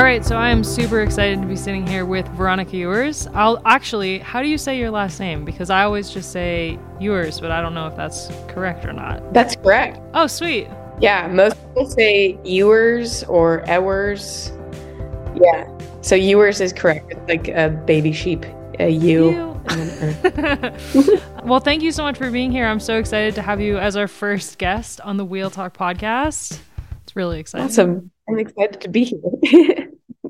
All right, so I am super excited to be sitting here with Veronica Ewers. How do you say your last name? Because I always just say Ewers, but I don't know if that's correct or not. That's correct. Oh, sweet. Yeah, most people say Ewers or Ewers. Yeah, so Ewers is correct. It's like a baby sheep, a ewe. Well, thank you so much for being here. I'm so excited to have you as our first guest on the Wheel Talk podcast. It's really exciting. Awesome. I'm excited to be here.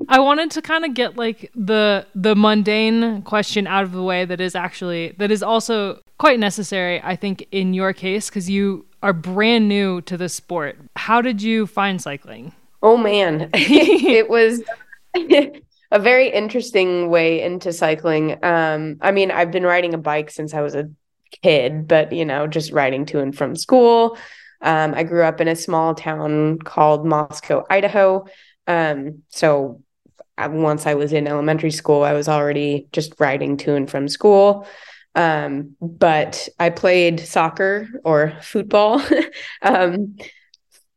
I wanted to kind of get like the mundane question out of the way that is also quite necessary, I think, in your case, because you are brand new to this sport. How did you find cycling? Oh, man. It was a very interesting way into cycling. I mean, I've been riding a bike since I was a kid, but, you know, just riding to and from school. I grew up in a small town called Moscow, Idaho. So once I was in elementary school, I was already just riding to and from school. But I played soccer or football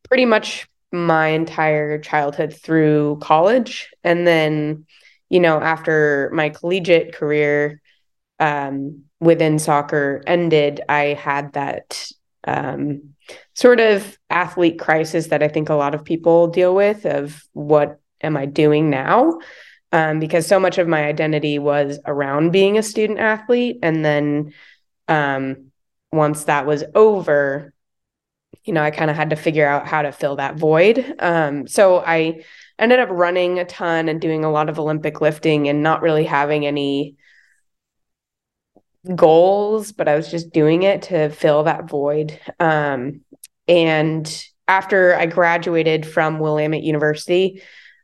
pretty much my entire childhood through college. And then, you know, after my collegiate career within soccer ended, I had that sort of athlete crisis that I think a lot of people deal with of what am I doing now? Because so much of my identity was around being a student athlete. And then once that was over, you know, I kind of had to figure out how to fill that void. So I ended up running a ton and doing a lot of Olympic lifting and not really having any goals, but I was just doing it to fill that void. And after I graduated from Willamette University,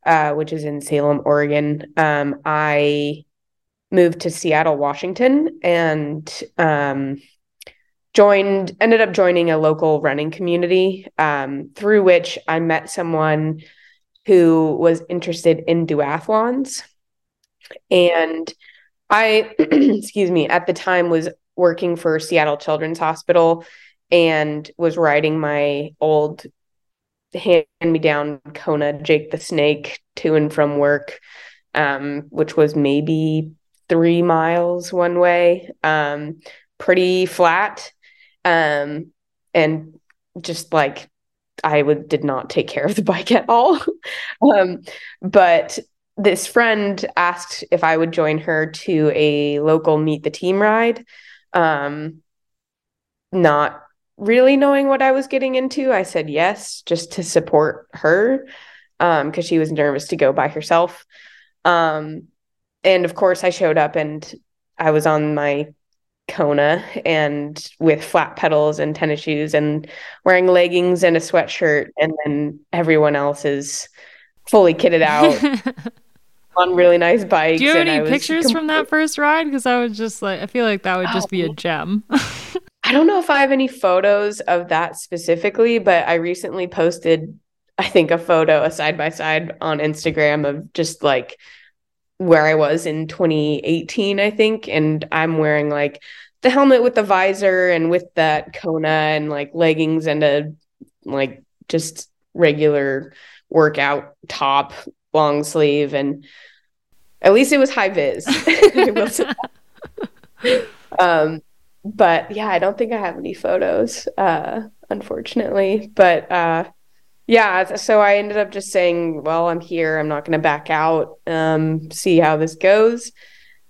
which is in Salem, Oregon, I moved to Seattle, Washington, and ended up joining a local running community through which I met someone who was interested in duathlons. And I, at the time was working for Seattle Children's Hospital and was riding my old hand-me-down Kona, Jake the Snake, to and from work, which was maybe 3 miles one way, pretty flat. And just like, did not take care of the bike at all. But this friend asked if I would join her to a local Meet the Team ride. Not really knowing what I was getting into, I said yes, just to support her, because she was nervous to go by herself. And of course, I showed up and I was on my Kona and with flat pedals and tennis shoes and wearing leggings and a sweatshirt. And then everyone else is fully kitted out on really nice bikes. Do you have any pictures from that first ride? Because I feel like that would just be a gem. I don't know if I have any photos of that specifically, but I recently posted, I think, a photo, a side-by-side on Instagram of just like where I was in 2018, I think. And I'm wearing like the helmet with the visor and with that Kona and like leggings and a like just regular workout top, long sleeve. And at least it was high vis. I will say that. But yeah, I don't think I have any photos, unfortunately, but, yeah. So I ended up just saying, well, I'm here, I'm not going to back out, see how this goes.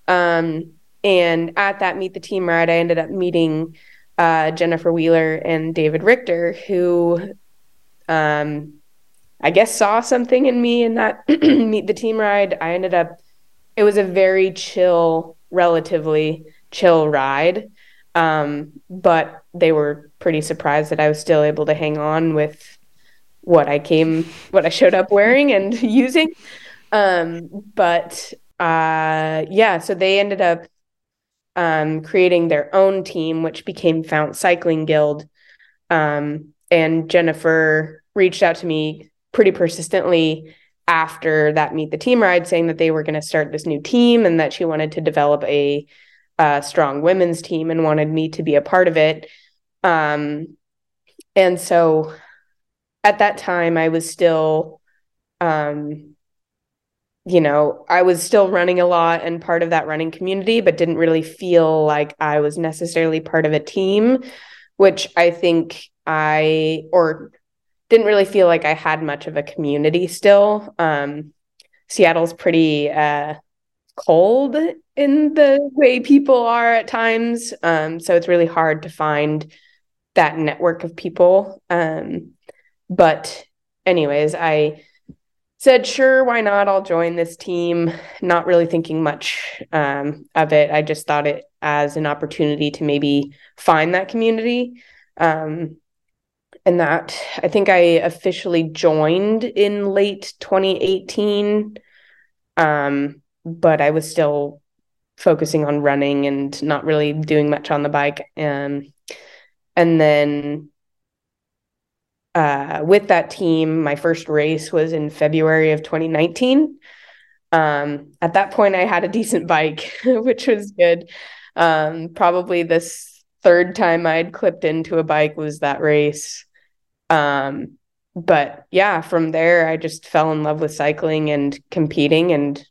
And at that Meet the Team ride, I ended up meeting, Jennifer Wheeler and David Richter, who, I guess saw something in me in that Meet the Team ride. It was a very relatively chill ride. But they were pretty surprised that I was still able to hang on with what I showed up wearing and using. So they ended up creating their own team, which became Fount Cycling Guild. And Jennifer reached out to me pretty persistently after that Meet the Team ride, saying that they were going to start this new team and that she wanted to develop a strong women's team and wanted me to be a part of it. And so at that time I was still you know, I was still running a lot and part of that running community, but didn't really feel like I was necessarily part of a team, which I think didn't really feel like I had much of a community still. Seattle's pretty cold in the way people are at times. So it's really hard to find that network of people. But anyways, I said, sure, why not? I'll join this team. Not really thinking much of it. I just thought it as an opportunity to maybe find that community. And that, I think I officially joined in late 2018. But I was still focusing on running and not really doing much on the bike. And then with that team, my first race was in February of 2019. At that point, I had a decent bike, which was good. Probably this third time I'd clipped into a bike was that race. But yeah, from there, I just fell in love with cycling and competing, and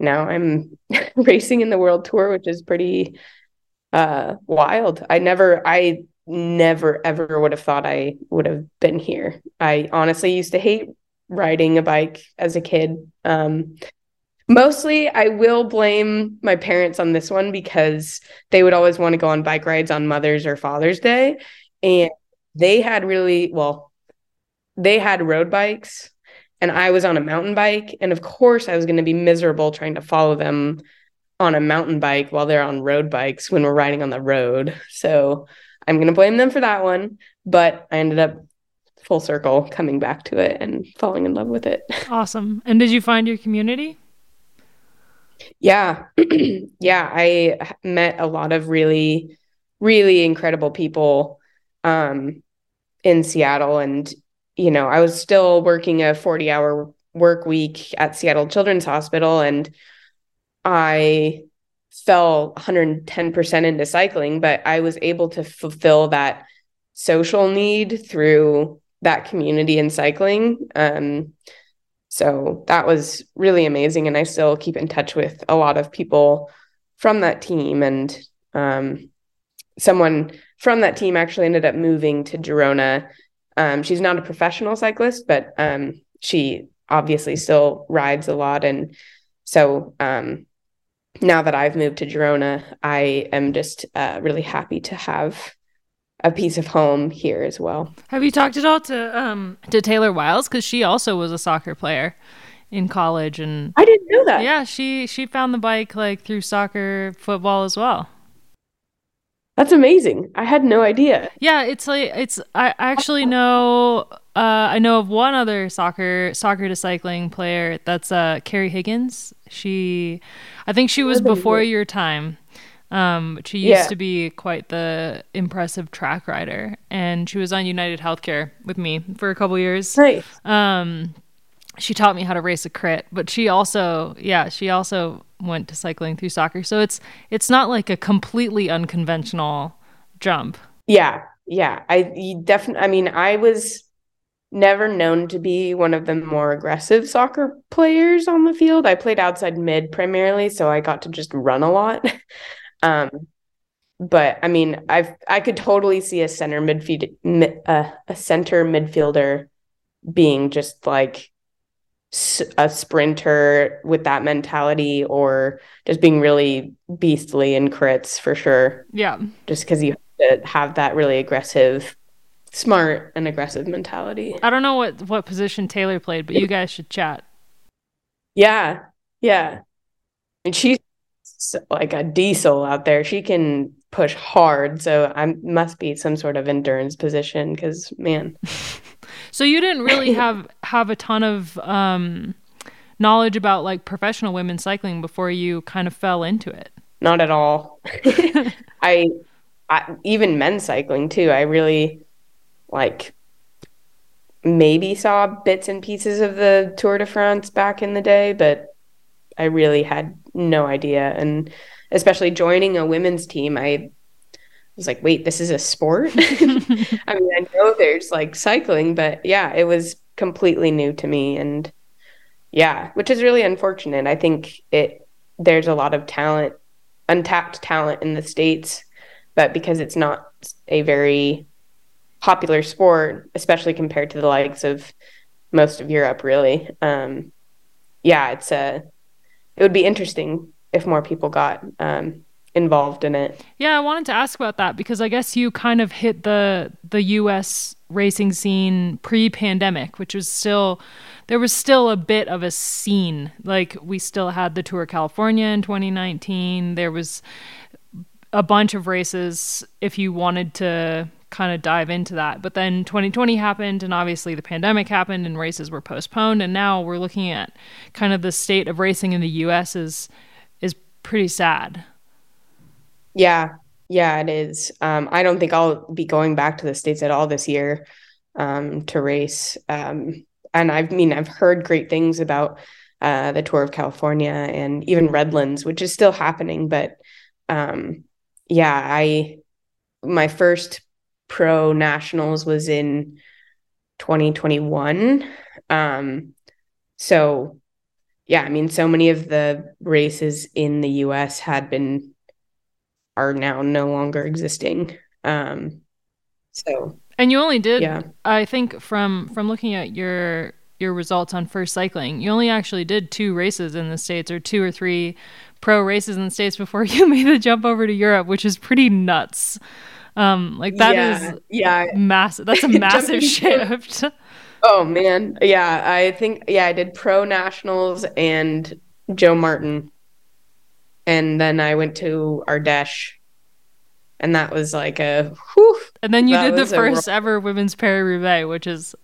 now I'm racing in the World Tour, which is pretty wild. I never ever would have thought I would have been here. I honestly used to hate riding a bike as a kid. Mostly I will blame my parents on this one, because they would always want to go on bike rides on Mother's or Father's Day. And they had road bikes, and I was on a mountain bike. And of course I was going to be miserable trying to follow them on a mountain bike while they're on road bikes when we're riding on the road. So I'm going to blame them for that one, but I ended up full circle coming back to it and falling in love with it. Awesome. And did you find your community? Yeah. Yeah. I met a lot of really, really incredible people, in Seattle, and you know, I was still working a 40-hour work week at Seattle Children's Hospital, and I fell 110% into cycling, but I was able to fulfill that social need through that community in cycling. So that was really amazing. And I still keep in touch with a lot of people from that team. And someone from that team actually ended up moving to Girona. She's not a professional cyclist, but she obviously still rides a lot. And so now that I've moved to Girona, I am just really happy to have a piece of home here as well. Have you talked at all to Taylor Wiles? Because she also was a soccer player in college. And I didn't know that. Yeah, she found the bike like through soccer, football as well. That's amazing. I had no idea. Yeah, I actually know, I know of one other soccer to cycling player. That's Carrie Higgins. I think she was before your time. She used to be quite the impressive track rider, and she was on United Healthcare with me for a couple years. Nice. She taught me how to race a crit, but she also went to cycling through soccer. So it's not like a completely unconventional jump. Yeah. Yeah. I was never known to be one of the more aggressive soccer players on the field. I played outside mid primarily, so I got to just run a lot. But I mean, I could totally see a center midfielder being just like a sprinter with that mentality, or just being really beastly in crits for sure. Yeah. Just because you have to have that really aggressive, smart and aggressive mentality. I don't know what position Taylor played, but you guys should chat. Yeah. Yeah. And she's like a diesel out there. She can push hard. So I must be some sort of endurance position, because man. So you didn't really have a ton of knowledge about like professional women's cycling before you kind of fell into it? Not at all. I even men's cycling too. I really like maybe saw bits and pieces of the Tour de France back in the day, but I really had no idea. And especially joining a women's team, I was like, wait, this is a sport? I mean, I know there's like cycling, but yeah, it was completely new to me. And Yeah, which is really unfortunate. I think there's a lot of talent, untapped talent in the States, but because it's not a very popular sport, especially compared to the likes of most of Europe, really. It would be interesting if more people got involved in it. Yeah, I wanted to ask about that because I guess you kind of hit the US racing scene pre-pandemic, which was still, there was still a bit of a scene. Like we still had the Tour of California in 2019. There was a bunch of races if you wanted to kind of dive into that. But then 2020 happened and obviously the pandemic happened and races were postponed. And now we're looking at kind of the state of racing in the US is pretty sad. Yeah, it is. I don't think I'll be going back to the States at all this year to race. And I mean, I've heard great things about the Tour of California and even Redlands, which is still happening. But my first pro nationals was in 2021. So yeah, I mean, so many of the races in the US are now no longer existing. And you only did, yeah. I think from looking at your results on First Cycling, you only actually did two races in the States, or two or three pro races in the States before you made the jump over to Europe, which is pretty nuts. Massive. That's a massive shift. Oh man. Yeah. I did pro nationals and Joe Martin. And then I went to Ardèche, and that was like a whew. And then you did the first ever women's Paris-Roubaix, which was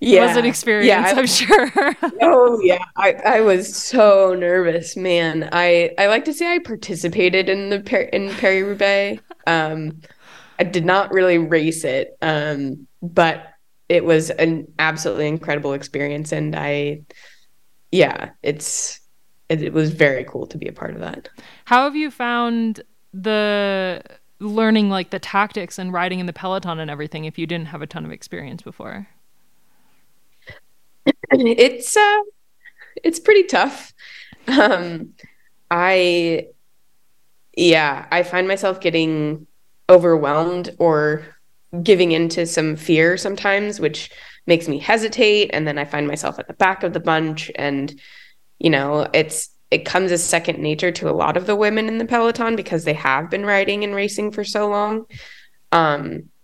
an experience, I'm sure. Oh, yeah. I was so nervous, man. I like to say I participated in Paris-Roubaix. I did not really race it, but it was an absolutely incredible experience. And it was very cool to be a part of that. How have you found the learning, like the tactics and riding in the peloton and everything, if you didn't have a ton of experience before? It's pretty tough. I find myself getting overwhelmed or giving into some fear sometimes, which makes me hesitate. And then I find myself at the back of the bunch, and you know, it comes as second nature to a lot of the women in the peloton because they have been riding and racing for so long.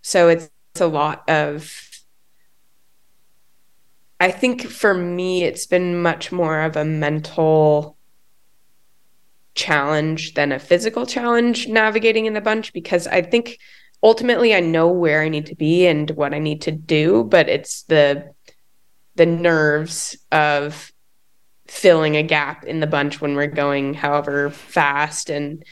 So it's a lot of, I think for me, it's been much more of a mental challenge than a physical challenge navigating in the bunch, because I think ultimately I know where I need to be and what I need to do, but it's the nerves of filling a gap in the bunch when we're going however fast. And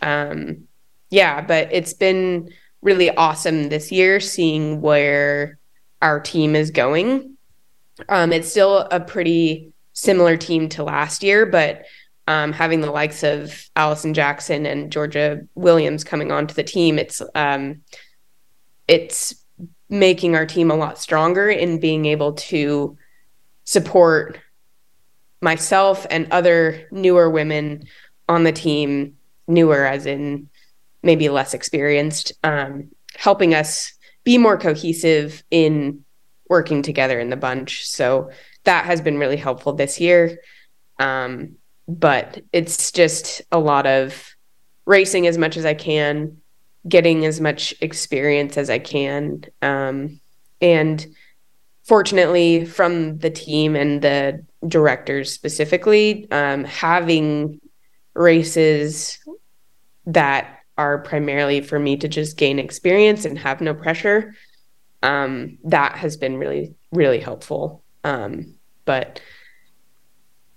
but it's been really awesome this year seeing where our team is going. It's still a pretty similar team to last year, but having the likes of Allison Jackson and Georgia Williams coming onto the team, it's making our team a lot stronger in being able to support myself and other newer women on the team, newer as in maybe less experienced, helping us be more cohesive in working together in the bunch. So that has been really helpful this year. But it's just a lot of racing as much as I can, getting as much experience as I can. And fortunately, from the team and the directors specifically, having races that are primarily for me to just gain experience and have no pressure, that has been really, really helpful. But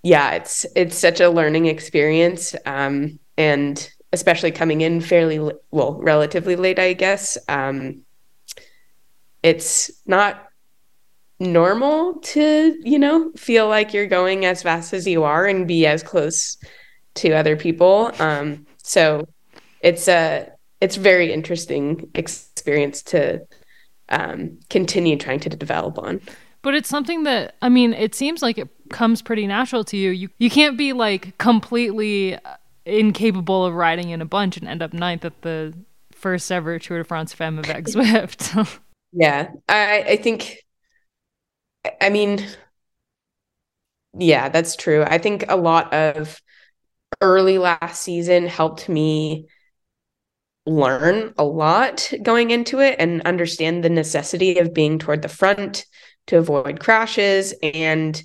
yeah, it's such a learning experience. And especially coming in relatively late, I guess. It's not normal to, you know, feel like you're going as fast as you are and be as close to other people. So it's very interesting experience to continue trying to develop on. But it's something that, I mean, it seems like it comes pretty natural to you. You can't be like completely incapable of riding in a bunch and end up ninth at the first ever Tour de France Femmes avec Zwift. Yeah, I think, I mean, yeah, that's true. I think a lot of early last season helped me learn a lot going into it and understand the necessity of being toward the front to avoid crashes and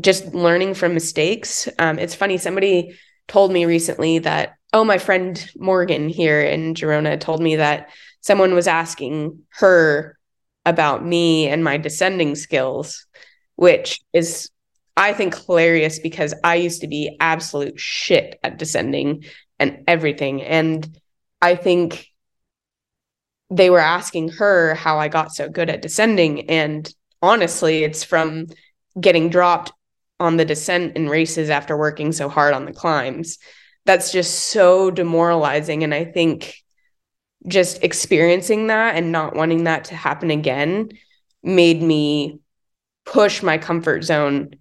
just learning from mistakes. It's funny, somebody told me recently that, oh, my friend Morgan here in Girona told me that someone was asking her about me and my descending skills, which is, I think, hilarious because I used to be absolute shit at descending and everything. And I think they were asking her how I got so good at descending. And honestly, it's from getting dropped on the descent in races after working so hard on the climbs. That's just so demoralizing. And I think just experiencing that and not wanting that to happen again made me push my comfort zone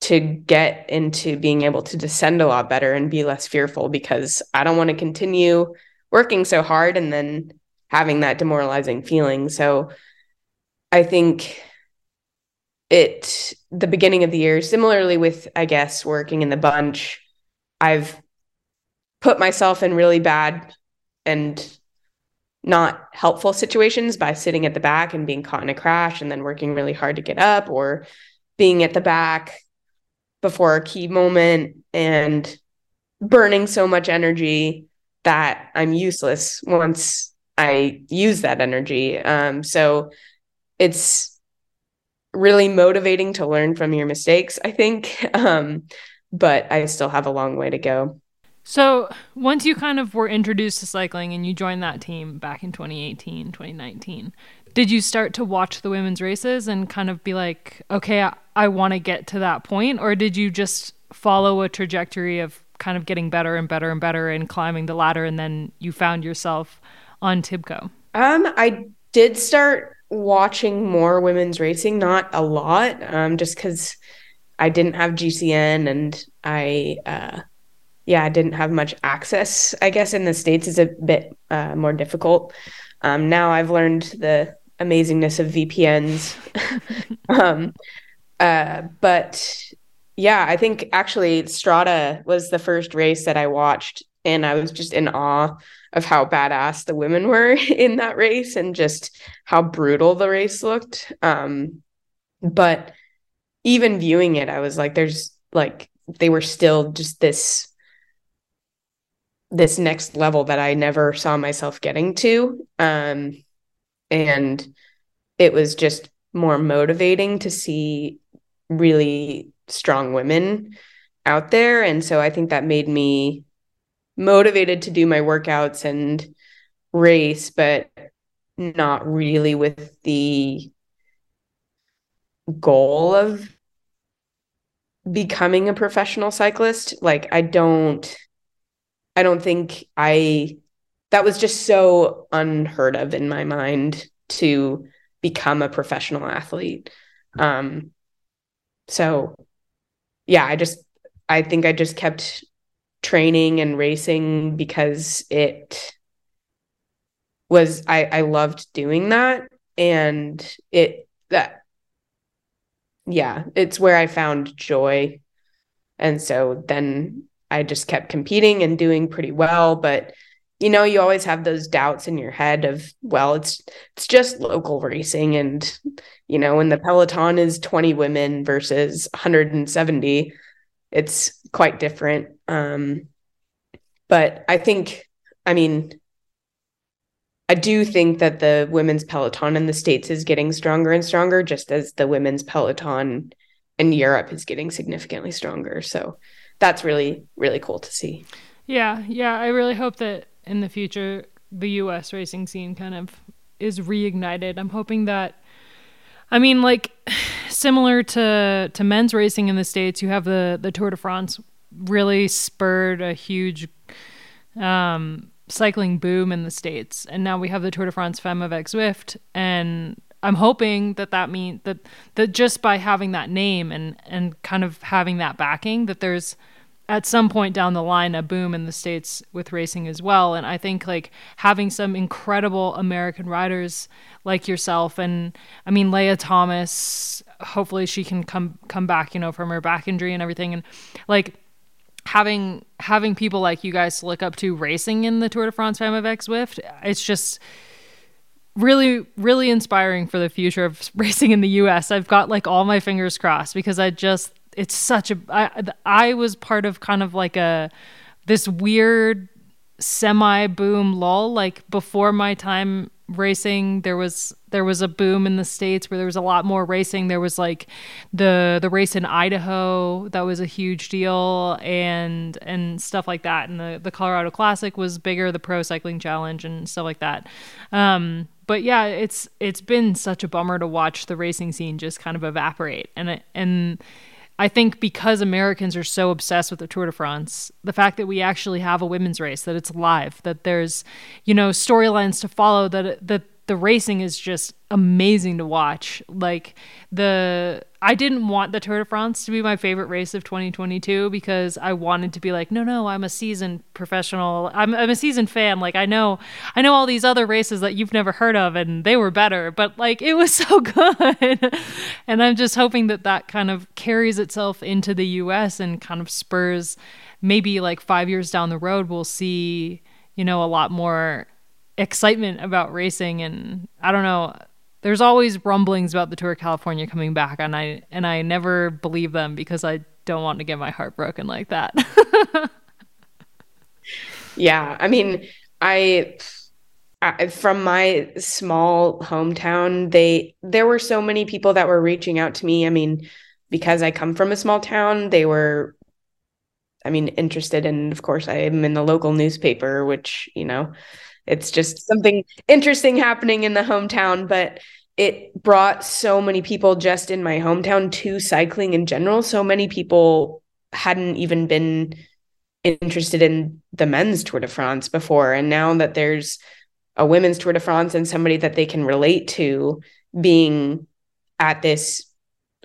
to get into being able to descend a lot better and be less fearful, because I don't want to continue working so hard and then having that demoralizing feeling. So I think the beginning of the year, similarly with, I guess, working in the bunch, I've put myself in really bad and not helpful situations by sitting at the back and being caught in a crash and then working really hard to get up, or being at the back before a key moment and burning so much energy that I'm useless once I use that energy. So it's really motivating to learn from your mistakes, I think. But I still have a long way to go. So once you kind of were introduced to cycling and you joined that team back in 2018, 2019, did you start to watch the women's races and kind of be like, okay, I want to get to that point? Or did you just follow a trajectory of kind of getting better and better and better and climbing the ladder, and then you found yourself on TIBCO? I did start watching more women's racing, not a lot, just because I didn't have GCN and I didn't have much access. I guess in the States is a bit more difficult. Now I've learned the amazingness of VPNs. But yeah, I think actually Strade was the first race that I watched, and I was just in awe of how badass the women were in that race and just how brutal the race looked. But even viewing it, I was like, they were still just this next level that I never saw myself getting to. And it was just more motivating to see really strong women out there. And so I think that made me motivated to do my workouts and race, but not really with the goal of becoming a professional cyclist. Like, I don't think that was just so unheard of in my mind to become a professional athlete. So yeah, I think I just kept training and racing because it was, I loved doing that. And it's where I found joy. And so then I just kept competing and doing pretty well. But, you know, you always have those doubts in your head of, well, it's just local racing. And, you know, when the peloton is 20 women versus 170, it's quite different. But I think, I mean, I do think that the women's peloton in the States is getting stronger and stronger, just as the women's peloton in Europe is getting significantly stronger. So that's really, really cool to see. Yeah. I really hope that in the future, the U.S. racing scene kind of is reignited. I'm hoping that, I mean, like, similar to men's racing in the States, you have the Tour de France really spurred a huge cycling boom in the States, and now we have the Tour de France Femmes avec Zwift, and I'm hoping that means that just by having that name and kind of having that backing, that there's at some point down the line a boom in the States with racing as well. And I think like having some incredible American riders like yourself, and I mean Leia Thomas, hopefully she can come back, you know, from her back injury and everything, and like having people like you guys to look up to racing in the Tour de France Femmes avec Zwift, it's just really, really inspiring for the future of racing in the US. I've got like all my fingers crossed, because it's such a, I was part of kind of like this weird semi boom lull. Like before my time racing, there was a boom in the States where there was a lot more racing. There was like the race in Idaho, that was a huge deal, and stuff like that. And the Colorado Classic was bigger, the Pro Cycling Challenge and stuff like that. But yeah, it's been such a bummer to watch the racing scene just kind of evaporate. And I think because Americans are so obsessed with the Tour de France, the fact that we actually have a women's race, that it's live, that there's, you know, storylines to follow, that the racing is just amazing to watch. Like I didn't want the Tour de France to be my favorite race of 2022, because I wanted to be like, no, I'm a seasoned professional. I'm a seasoned fan. Like I know all these other races that you've never heard of, and they were better, but like it was so good. And I'm just hoping that kind of carries itself into the US and kind of spurs, maybe like 5 years down the road, we'll see, you know, a lot more excitement about racing. And I don't know, there's always rumblings about the Tour of California coming back, and I never believe them, because I don't want to get my heart broken like that. Yeah, I mean, I from my small hometown, there were so many people that were reaching out to me. I mean, because I come from a small town, they were interested, and of course I am in the local newspaper, which, you know, it's just something interesting happening in the hometown, but it brought so many people just in my hometown to cycling in general. So many people hadn't even been interested in the men's Tour de France before. And now that there's a women's Tour de France and somebody that they can relate to being at this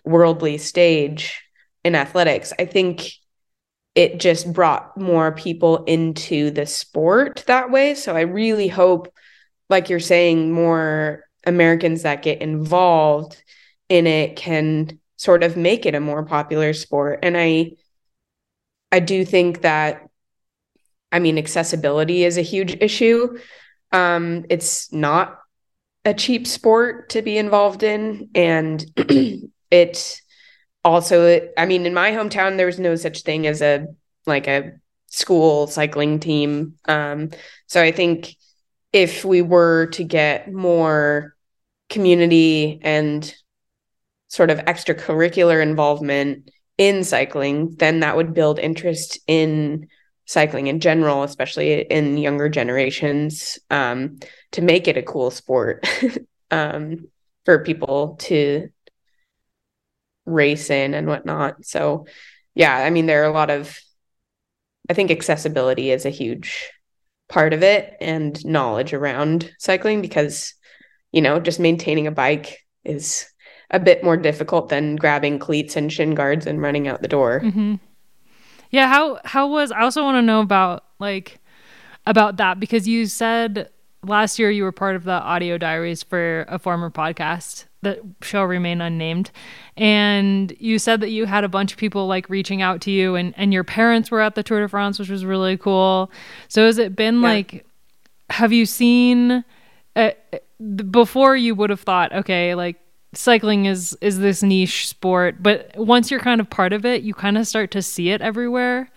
worldly stage in athletics, I think it just brought more people into the sport that way. So I really hope, like you're saying, more Americans that get involved in it can sort of make it a more popular sport. And I do think that, accessibility is a huge issue. It's not a cheap sport to be involved in. And Also, in my hometown, there was no such thing as a school cycling team. So I think if we were to get more community and sort of extracurricular involvement in cycling, then that would build interest in cycling in general, especially in younger generations, to make it a cool sport for people to race in and whatnot. So yeah, there are a lot of, I think accessibility is a huge part of it, and knowledge around cycling, because, you know, just maintaining a bike is a bit more difficult than grabbing cleats and shin guards and running out the door. Mm-hmm. Yeah. How was, I also want to know about that, because you said last year you were part of the audio diaries for a former podcast that shall remain unnamed. And you said that you had a bunch of people like reaching out to you, and your parents were at the Tour de France, which was really cool. So has it been have you seen before you would have thought, okay, like cycling is this niche sport, but once you're kind of part of it, you kind of start to see it everywhere.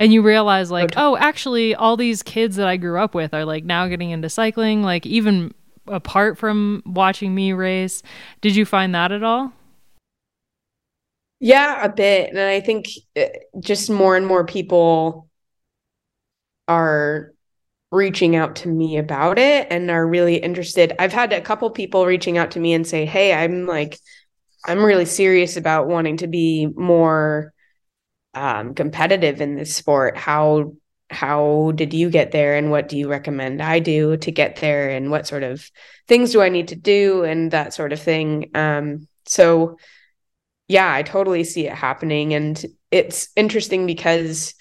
And you realize actually all these kids that I grew up with are like now getting into cycling, like even apart from watching me race. Did you find that at all? Yeah, a bit. And I think just more and more people are reaching out to me about it and are really interested. I've had a couple people reaching out to me and say, hey, I'm really serious about wanting to be more competitive in this sport. How how did you get there, and what do you recommend I do to get there, and what sort of things do I need to do, and that sort of thing. So yeah, I totally see it happening. And it's interesting because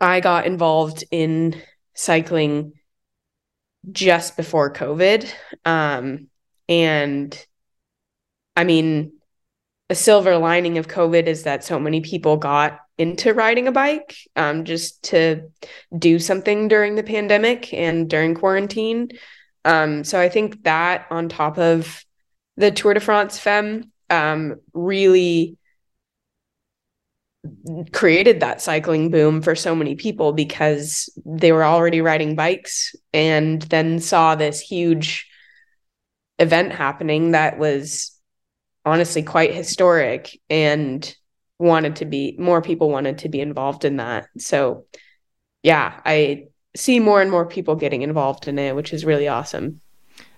I got involved in cycling just before COVID. And I mean, a silver lining of COVID is that so many people got into riding a bike just to do something during the pandemic and during quarantine. So I think that on top of the Tour de France Femmes really created that cycling boom for so many people, because they were already riding bikes and then saw this huge event happening that was honestly quite historic, and more people wanted to be involved in that. So yeah, I see more and more people getting involved in it, which is really awesome.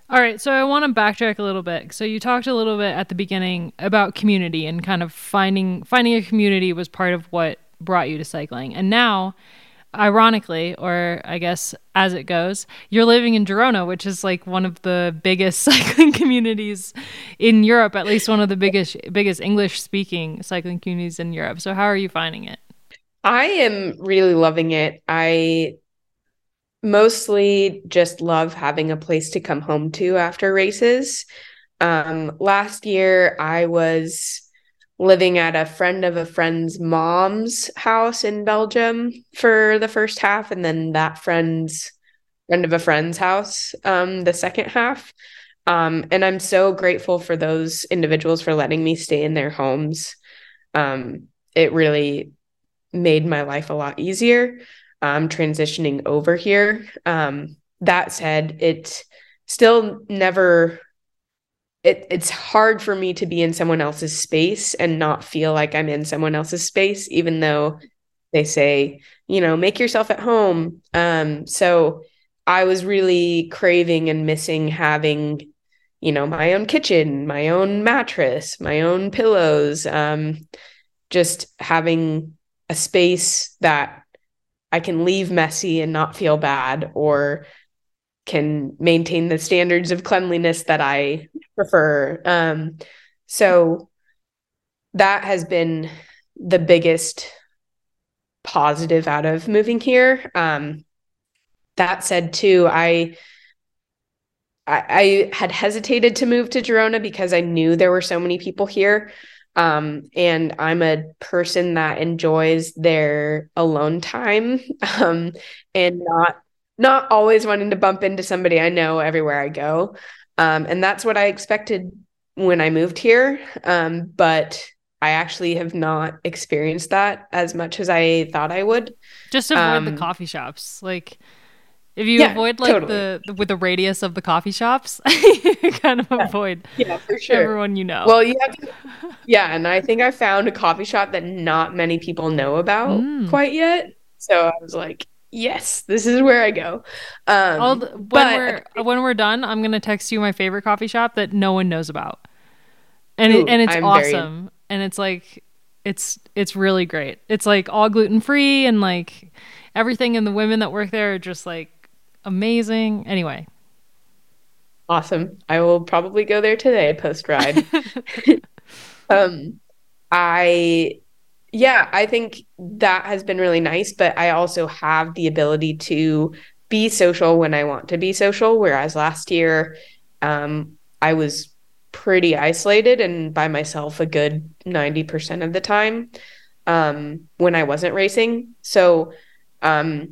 All right. So I want to backtrack a little bit. So you talked a little bit at the beginning about community, and kind of finding a community was part of what brought you to cycling. And now, ironically, or I guess as it goes, you're living in Girona, which is like one of the biggest cycling communities in Europe, at least one of the biggest English speaking cycling communities in Europe. So how are you finding it? I am really loving it. I mostly just love having a place to come home to after races. Last year, I was living at a friend of a friend's mom's house in Belgium for the first half, and then that friend's friend of a friend's house the second half. And I'm so grateful for those individuals for letting me stay in their homes. It really made my life a lot easier. Transitioning over here. That said, it's hard for me to be in someone else's space and not feel like I'm in someone else's space, even though they say, you know, make yourself at home. So I was really craving and missing having, you know, my own kitchen, my own mattress, my own pillows, just having a space that I can leave messy and not feel bad, or can maintain the standards of cleanliness that I prefer. So that has been the biggest positive out of moving here. That said too, I had hesitated to move to Girona because I knew there were so many people here. And I'm a person that enjoys their alone time, and not always wanting to bump into somebody I know everywhere I go. And that's what I expected when I moved here. But I actually have not experienced that as much as I thought I would. Just avoid the coffee shops. Like if you avoid with the radius of the coffee shops, you kind of avoid for sure. Everyone you know. Well, you have to, and I think I found a coffee shop that not many people know about quite yet. So I was like, yes, this is where I go. When we're done, I'm gonna text you my favorite coffee shop that no one knows about, and it's awesome, and it's like it's really great. It's like all gluten free, and like everything, and the women that work there are just like amazing. Anyway. Awesome. I will probably go there today post-ride. I think that has been really nice, but I also have the ability to be social when I want to be social. Whereas last year, I was pretty isolated and by myself a good 90% of the time, when I wasn't racing. So, not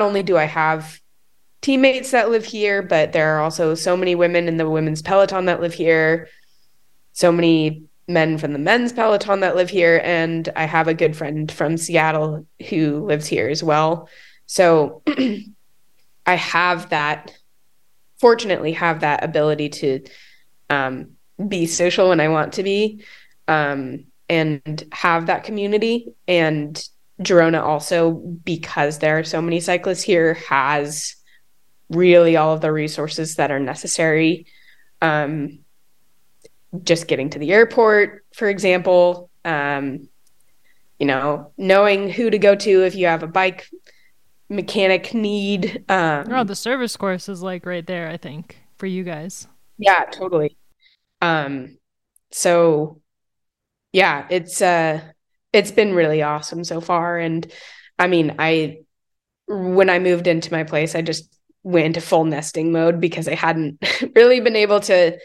only do I have teammates that live here, but there are also so many women in the women's peloton that live here, so many men from the men's peloton that live here, and I have a good friend from Seattle who lives here as well. So I fortunately have that ability to be social when I want to be, and have that community. And Girona also, because there are so many cyclists here, has really all of the resources that are necessary. Just getting to the airport, for example, you know, knowing who to go to if you have a bike mechanic need. Oh, the service course is like right there, I think, for you guys. Yeah, totally. So yeah, it's been really awesome so far. And I mean, when I moved into my place, I just went into full nesting mode because I hadn't really been able to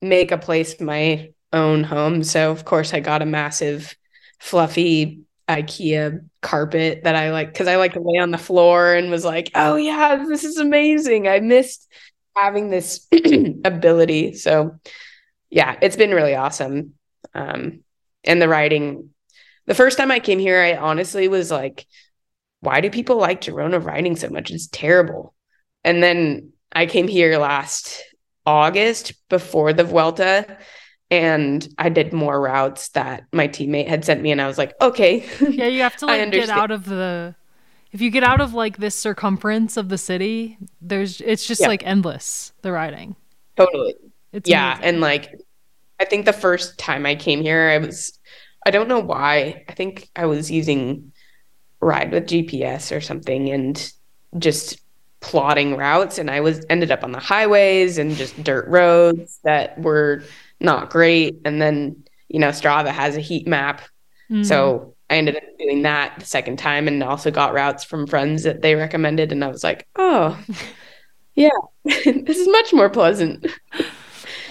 make a place my own home. So of course I got a massive fluffy IKEA carpet that I like, cause I like to lay on the floor, and was like, oh yeah, this is amazing. I missed having this ability. So yeah, it's been really awesome. And the riding, the first time I came here, I honestly was like, why do people like Girona riding so much? It's terrible. And then I came here last August before the Vuelta, and I did more routes that my teammate had sent me, and I was like, okay. Yeah, you have to like get out of the, if you get out of like this circumference of the city, it's just like endless, the riding. Totally. It's amazing. And like, I think the first time I came here, I don't know why, I think I was using Ride with GPS or something and just plotting routes, and I ended up on the highways and just dirt roads that were not great. And then, you know, Strava has a heat map. Mm-hmm. So I ended up doing that the second time, and also got routes from friends that they recommended. And I was like, oh yeah, this is much more pleasant.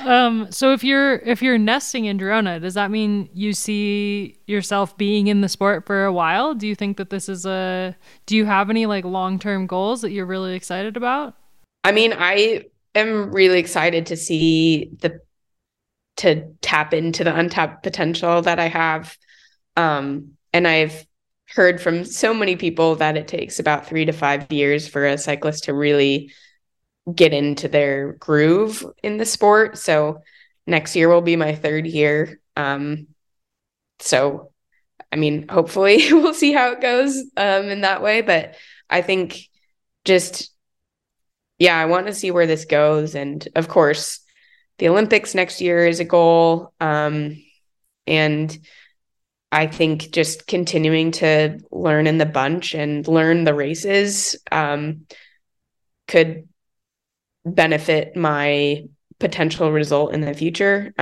So if you're nesting in Girona, does that mean you see yourself being in the sport for a while? Do you think that this is do you have any like long-term goals that you're really excited about? I mean, I am really excited to see to tap into the untapped potential that I have. And I've heard from so many people that it takes about 3 to 5 years for a cyclist to really get into their groove in the sport. So next year will be my third year. So, I mean, hopefully we'll see how it goes in that way. But I think I want to see where this goes. And of course, the Olympics next year is a goal. And I think just continuing to learn in the bunch and learn the races could benefit my potential result in the future.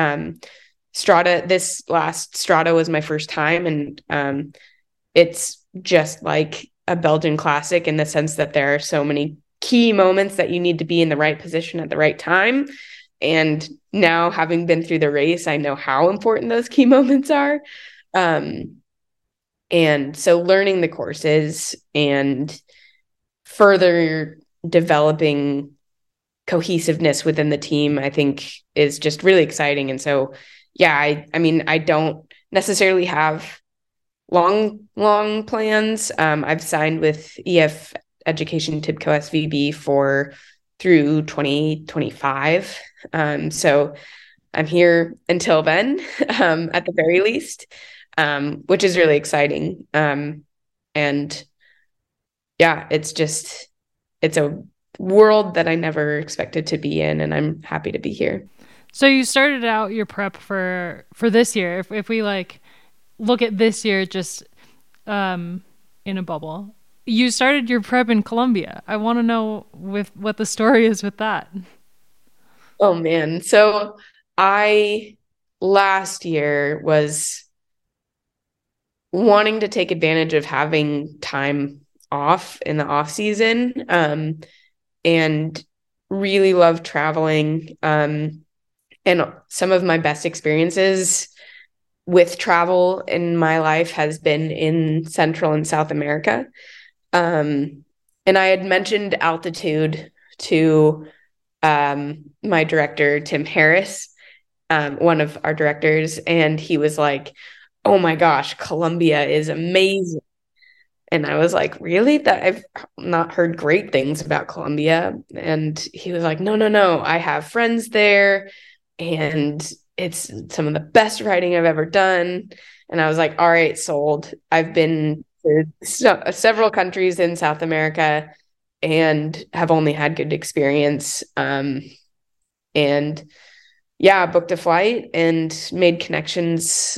Strade was my first time, and it's just like a Belgian classic in the sense that there are so many key moments that you need to be in the right position at the right time. And now, having been through the race, I know how important those key moments are. And so learning the courses and further developing cohesiveness within the team, I think, is just really exciting. And so, yeah, I mean, I don't necessarily have long plans. I've signed with EF Education-TIBCO-SVB through 2025. So I'm here until then, at the very least, which is really exciting. And yeah, it's a world that I never expected to be in, and I'm happy to be here. So you started out your prep for this year. If we like look at this year just in a bubble, you started your prep in Colombia. I want to know what the story is with that. Oh man. So I last year was wanting to take advantage of having time off in the off season. And really love traveling. And some of my best experiences with travel in my life has been in Central and South America. And I had mentioned altitude to my director, Tim Harris, one of our directors, and he was like, oh my gosh, Colombia is amazing. And I was like, really? That I've not heard great things about Colombia. And he was like, no, I have friends there, and it's some of the best riding I've ever done. And I was like, all right, sold. I've been to several countries in South America and have only had good experience. And yeah, booked a flight and made connections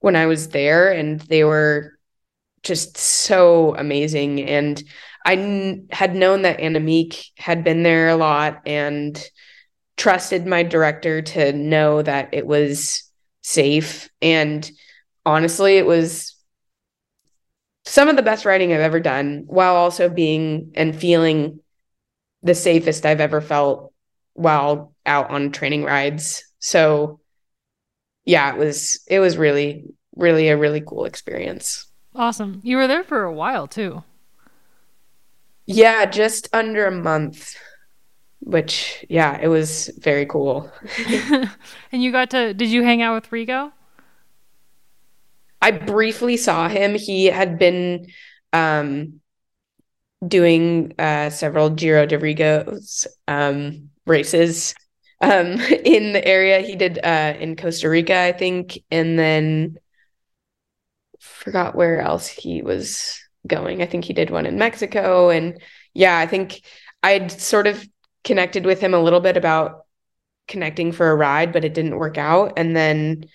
when I was there, and they were just so amazing. And I had known that Annemiek had been there a lot and trusted my director to know that it was safe. And honestly, it was some of the best riding I've ever done, while also being and feeling the safest I've ever felt while out on training rides. So yeah, it was really, really a really cool experience. Awesome. You were there for a while too. Yeah, just under a month, which, yeah, it was very cool. And you got to, did you hang out with Rigo? I briefly saw him. He had been doing several Giro de Rigo's races in the area. He did in Costa Rica, I think, and then forgot where else he was going. I think he did one in Mexico. And yeah, I think I'd sort of connected with him a little bit about connecting for a ride, but it didn't work out. And then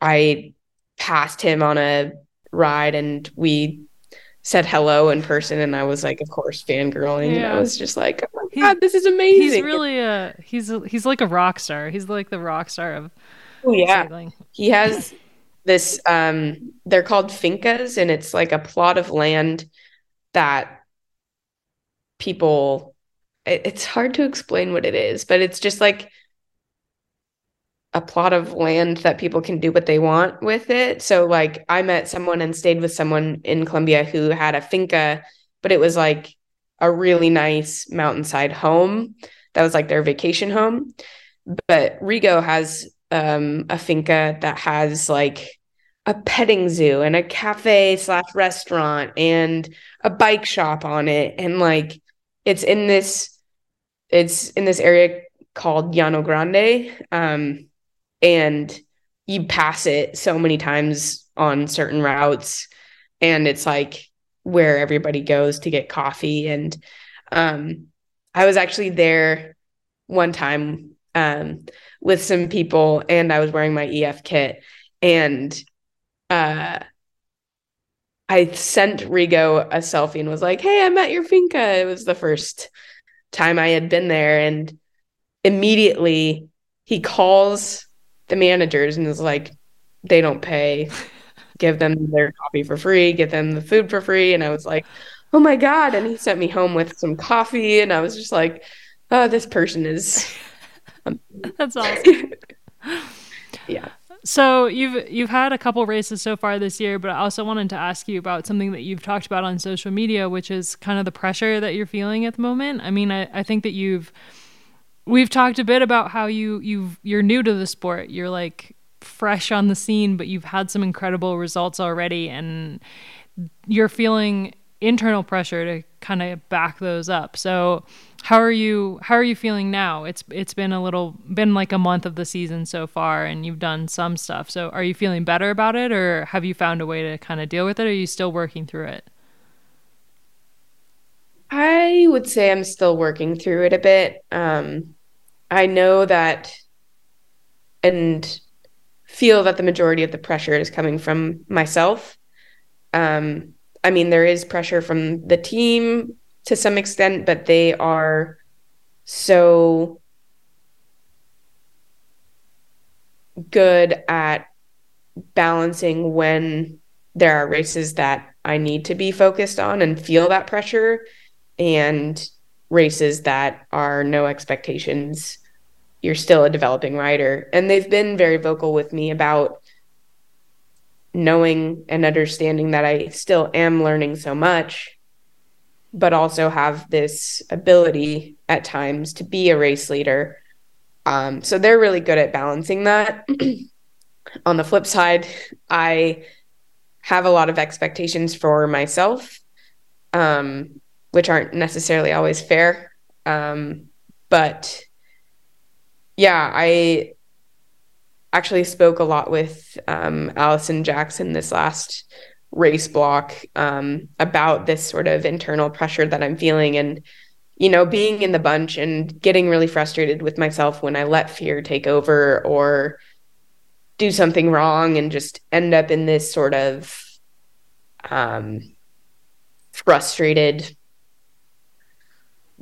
I passed him on a ride and we said hello in person, and I was like, of course, fangirling. Yeah. And I was just like, oh my God, this is amazing. He's really he's like a rock star. He's like the rock star of cycling. He has this they're called fincas, and it's like a plot of land that people, it's hard to explain what it is, but it's just like a plot of land that people can do what they want with it. So like I met someone and stayed with someone in Colombia who had a finca, but it was like a really nice mountainside home that was like their vacation home. But Rigo has a finca that has like a petting zoo and a cafe/restaurant and a bike shop on it. And like, it's in this area called Llano Grande. And you pass it so many times on certain routes, and it's like where everybody goes to get coffee. And I was actually there one time with some people, and I was wearing my EF kit, and I sent Rigo a selfie and was like, hey, I'm at your finca. It was the first time I had been there. And immediately he calls the managers and is like, they don't pay, give them their coffee for free, give them the food for free. And I was like, oh my God. And he sent me home with some coffee, and I was just like, oh, this person is that's awesome. Yeah. So you've had a couple races so far this year, but I also wanted to ask you about something that you've talked about on social media, which is kind of the pressure that you're feeling at the moment. I mean, I think that we've talked a bit about how you're new to the sport. You're like fresh on the scene, but you've had some incredible results already, and you're feeling internal pressure to kind of back those up. So how are you feeling now? It's been like a month of the season so far, and you've done some stuff. So are you feeling better about it, or have you found a way to kind of deal with it? Or are you still working through it? I would say I'm still working through it a bit. I know that and feel that the majority of the pressure is coming from myself. I mean, there is pressure from the team to some extent, but they are so good at balancing when there are races that I need to be focused on and feel that pressure, and races that are no expectations. You're still a developing rider. And they've been very vocal with me about knowing and understanding that I still am learning so much, but also have this ability at times to be a race leader. So they're really good at balancing that. On the flip side, I have a lot of expectations for myself, which aren't necessarily always fair. But yeah, I actually spoke a lot with Allison Jackson this last race block about this sort of internal pressure that I'm feeling, and, you know, being in the bunch and getting really frustrated with myself when I let fear take over, or do something wrong and just end up in this sort of frustrated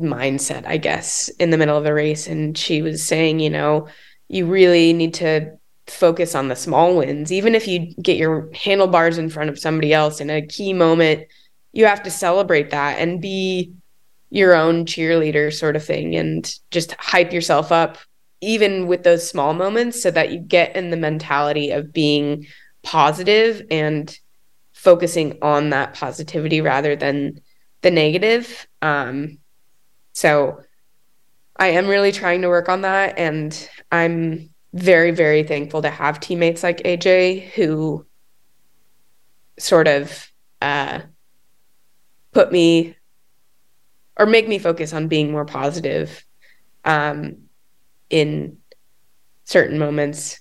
mindset, I guess, in the middle of the race. And she was saying, you know, you really need to focus on the small wins. Even if you get your handlebars in front of somebody else in a key moment, you have to celebrate that and be your own cheerleader sort of thing, and just hype yourself up even with those small moments so that you get in the mentality of being positive and focusing on that positivity rather than the negative. So I am really trying to work on that, and I'm very, very thankful to have teammates like AJ who sort of put me or make me focus on being more positive in certain moments,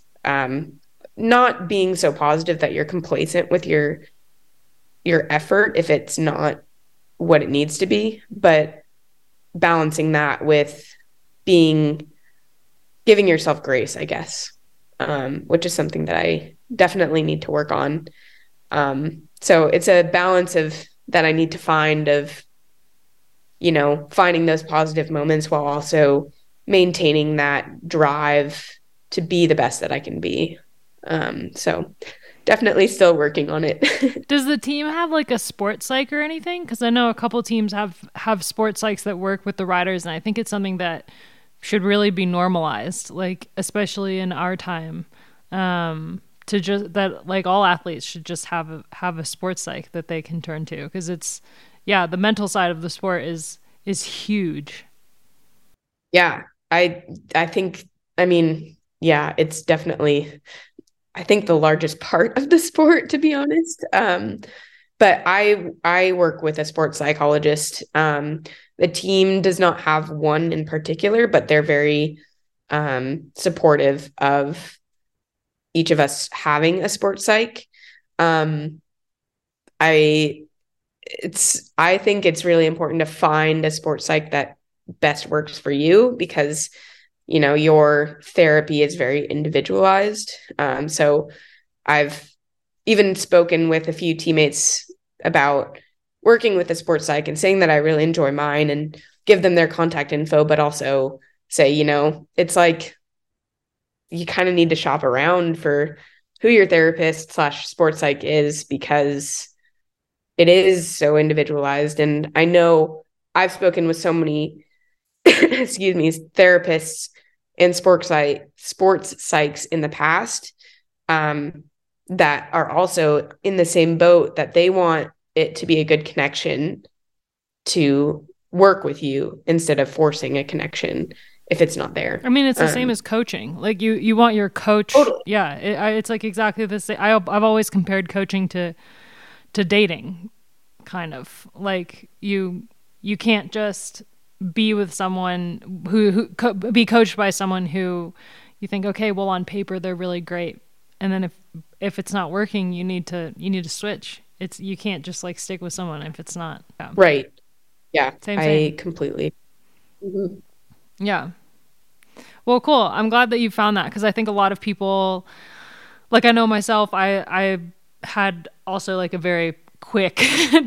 not being so positive that you're complacent with your effort if it's not what it needs to be, but balancing that with giving yourself grace, I guess, which is something that I definitely need to work on. So it's a balance that I need to find of, you know, finding those positive moments while also maintaining that drive to be the best that I can be. So definitely still working on it. Does the team have like a sports psych or anything? Because I know a couple teams have sports psychs that work with the riders, and I think it's something that should really be normalized, like especially in our time, to just that, like, all athletes should just have a sports psych that they can turn to, because it's, yeah, the mental side of the sport is huge. Yeah, I think, I mean, yeah, it's definitely, I think, the largest part of the sport, to be honest. But I work with a sports psychologist. The team does not have one in particular, but they're very supportive of each of us having a sports psych. I think it's really important to find a sports psych that best works for you, because, you know, your therapy is very individualized. So I've even spoken with a few teammates about working with a sports psych and saying that I really enjoy mine, and give them their contact info, but also say, you know, it's like you kind of need to shop around for who your therapist / sports psych is, because it is so individualized. And I know I've spoken with so many, excuse me, therapists and sports psychs in the past that are also in the same boat, that they want it to be a good connection to work with you instead of forcing a connection if it's not there. I mean, it's the same as coaching. Like you want your coach. Totally. Yeah. It's like exactly the same. I've always compared coaching to dating, kind of like you can't just be with someone be coached by someone who you think, okay, well, on paper, they're really great. And then if it's not working, you need to switch. You can't just like stick with someone if it's not. Yeah. Right. Yeah. Same. I completely. Mm-hmm. Yeah. Well, cool. I'm glad that you found that, because I think a lot of people, like I know myself, I had also like a very quick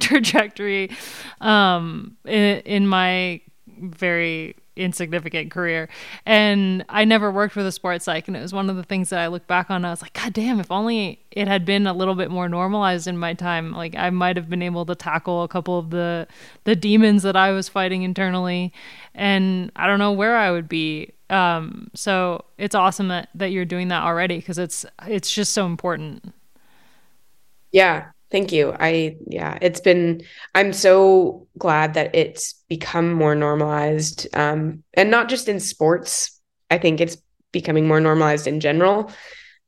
trajectory in my very insignificant career, and I never worked with a sports psych, and it was one of the things that I look back on, I was like, god damn, if only it had been a little bit more normalized in my time, like I might have been able to tackle a couple of the demons that I was fighting internally, and I don't know where I would be. So it's awesome that you're doing that already, because it's just so important. Yeah, thank you. I'm so glad that it's become more normalized, and not just in sports. I think it's becoming more normalized in general.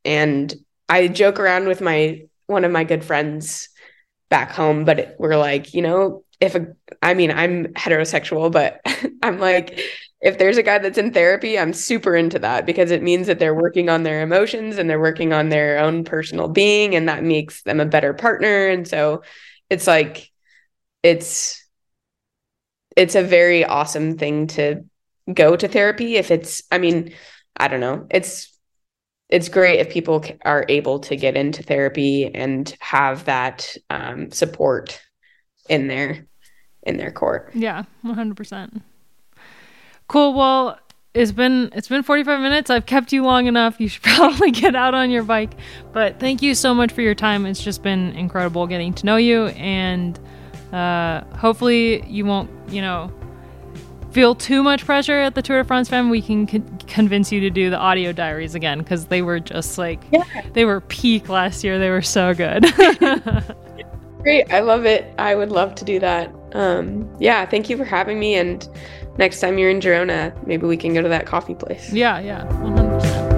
And I joke around with one of my good friends back home, but we're like, you know, I'm heterosexual, but I'm like, if there's a guy that's in therapy, I'm super into that, because it means that they're working on their emotions and they're working on their own personal being, and that makes them a better partner. And so it's like, it's a very awesome thing to go to therapy. If it's, I mean, I don't know, it's it's great if people are able to get into therapy and have that support in their court. Yeah, 100%. Cool. Well, it's been 45 minutes. I've kept you long enough. You should probably get out on your bike, but thank you so much for your time. It's just been incredible getting to know you, and hopefully you won't, feel too much pressure at the Tour de France Femmes. We can convince you to do the audio diaries again, because they were just they were peak last year. They were so good. Great. I love it. I would love to do that. Thank you for having me. And next time you're in Girona, maybe we can go to that coffee place. Yeah. 100%.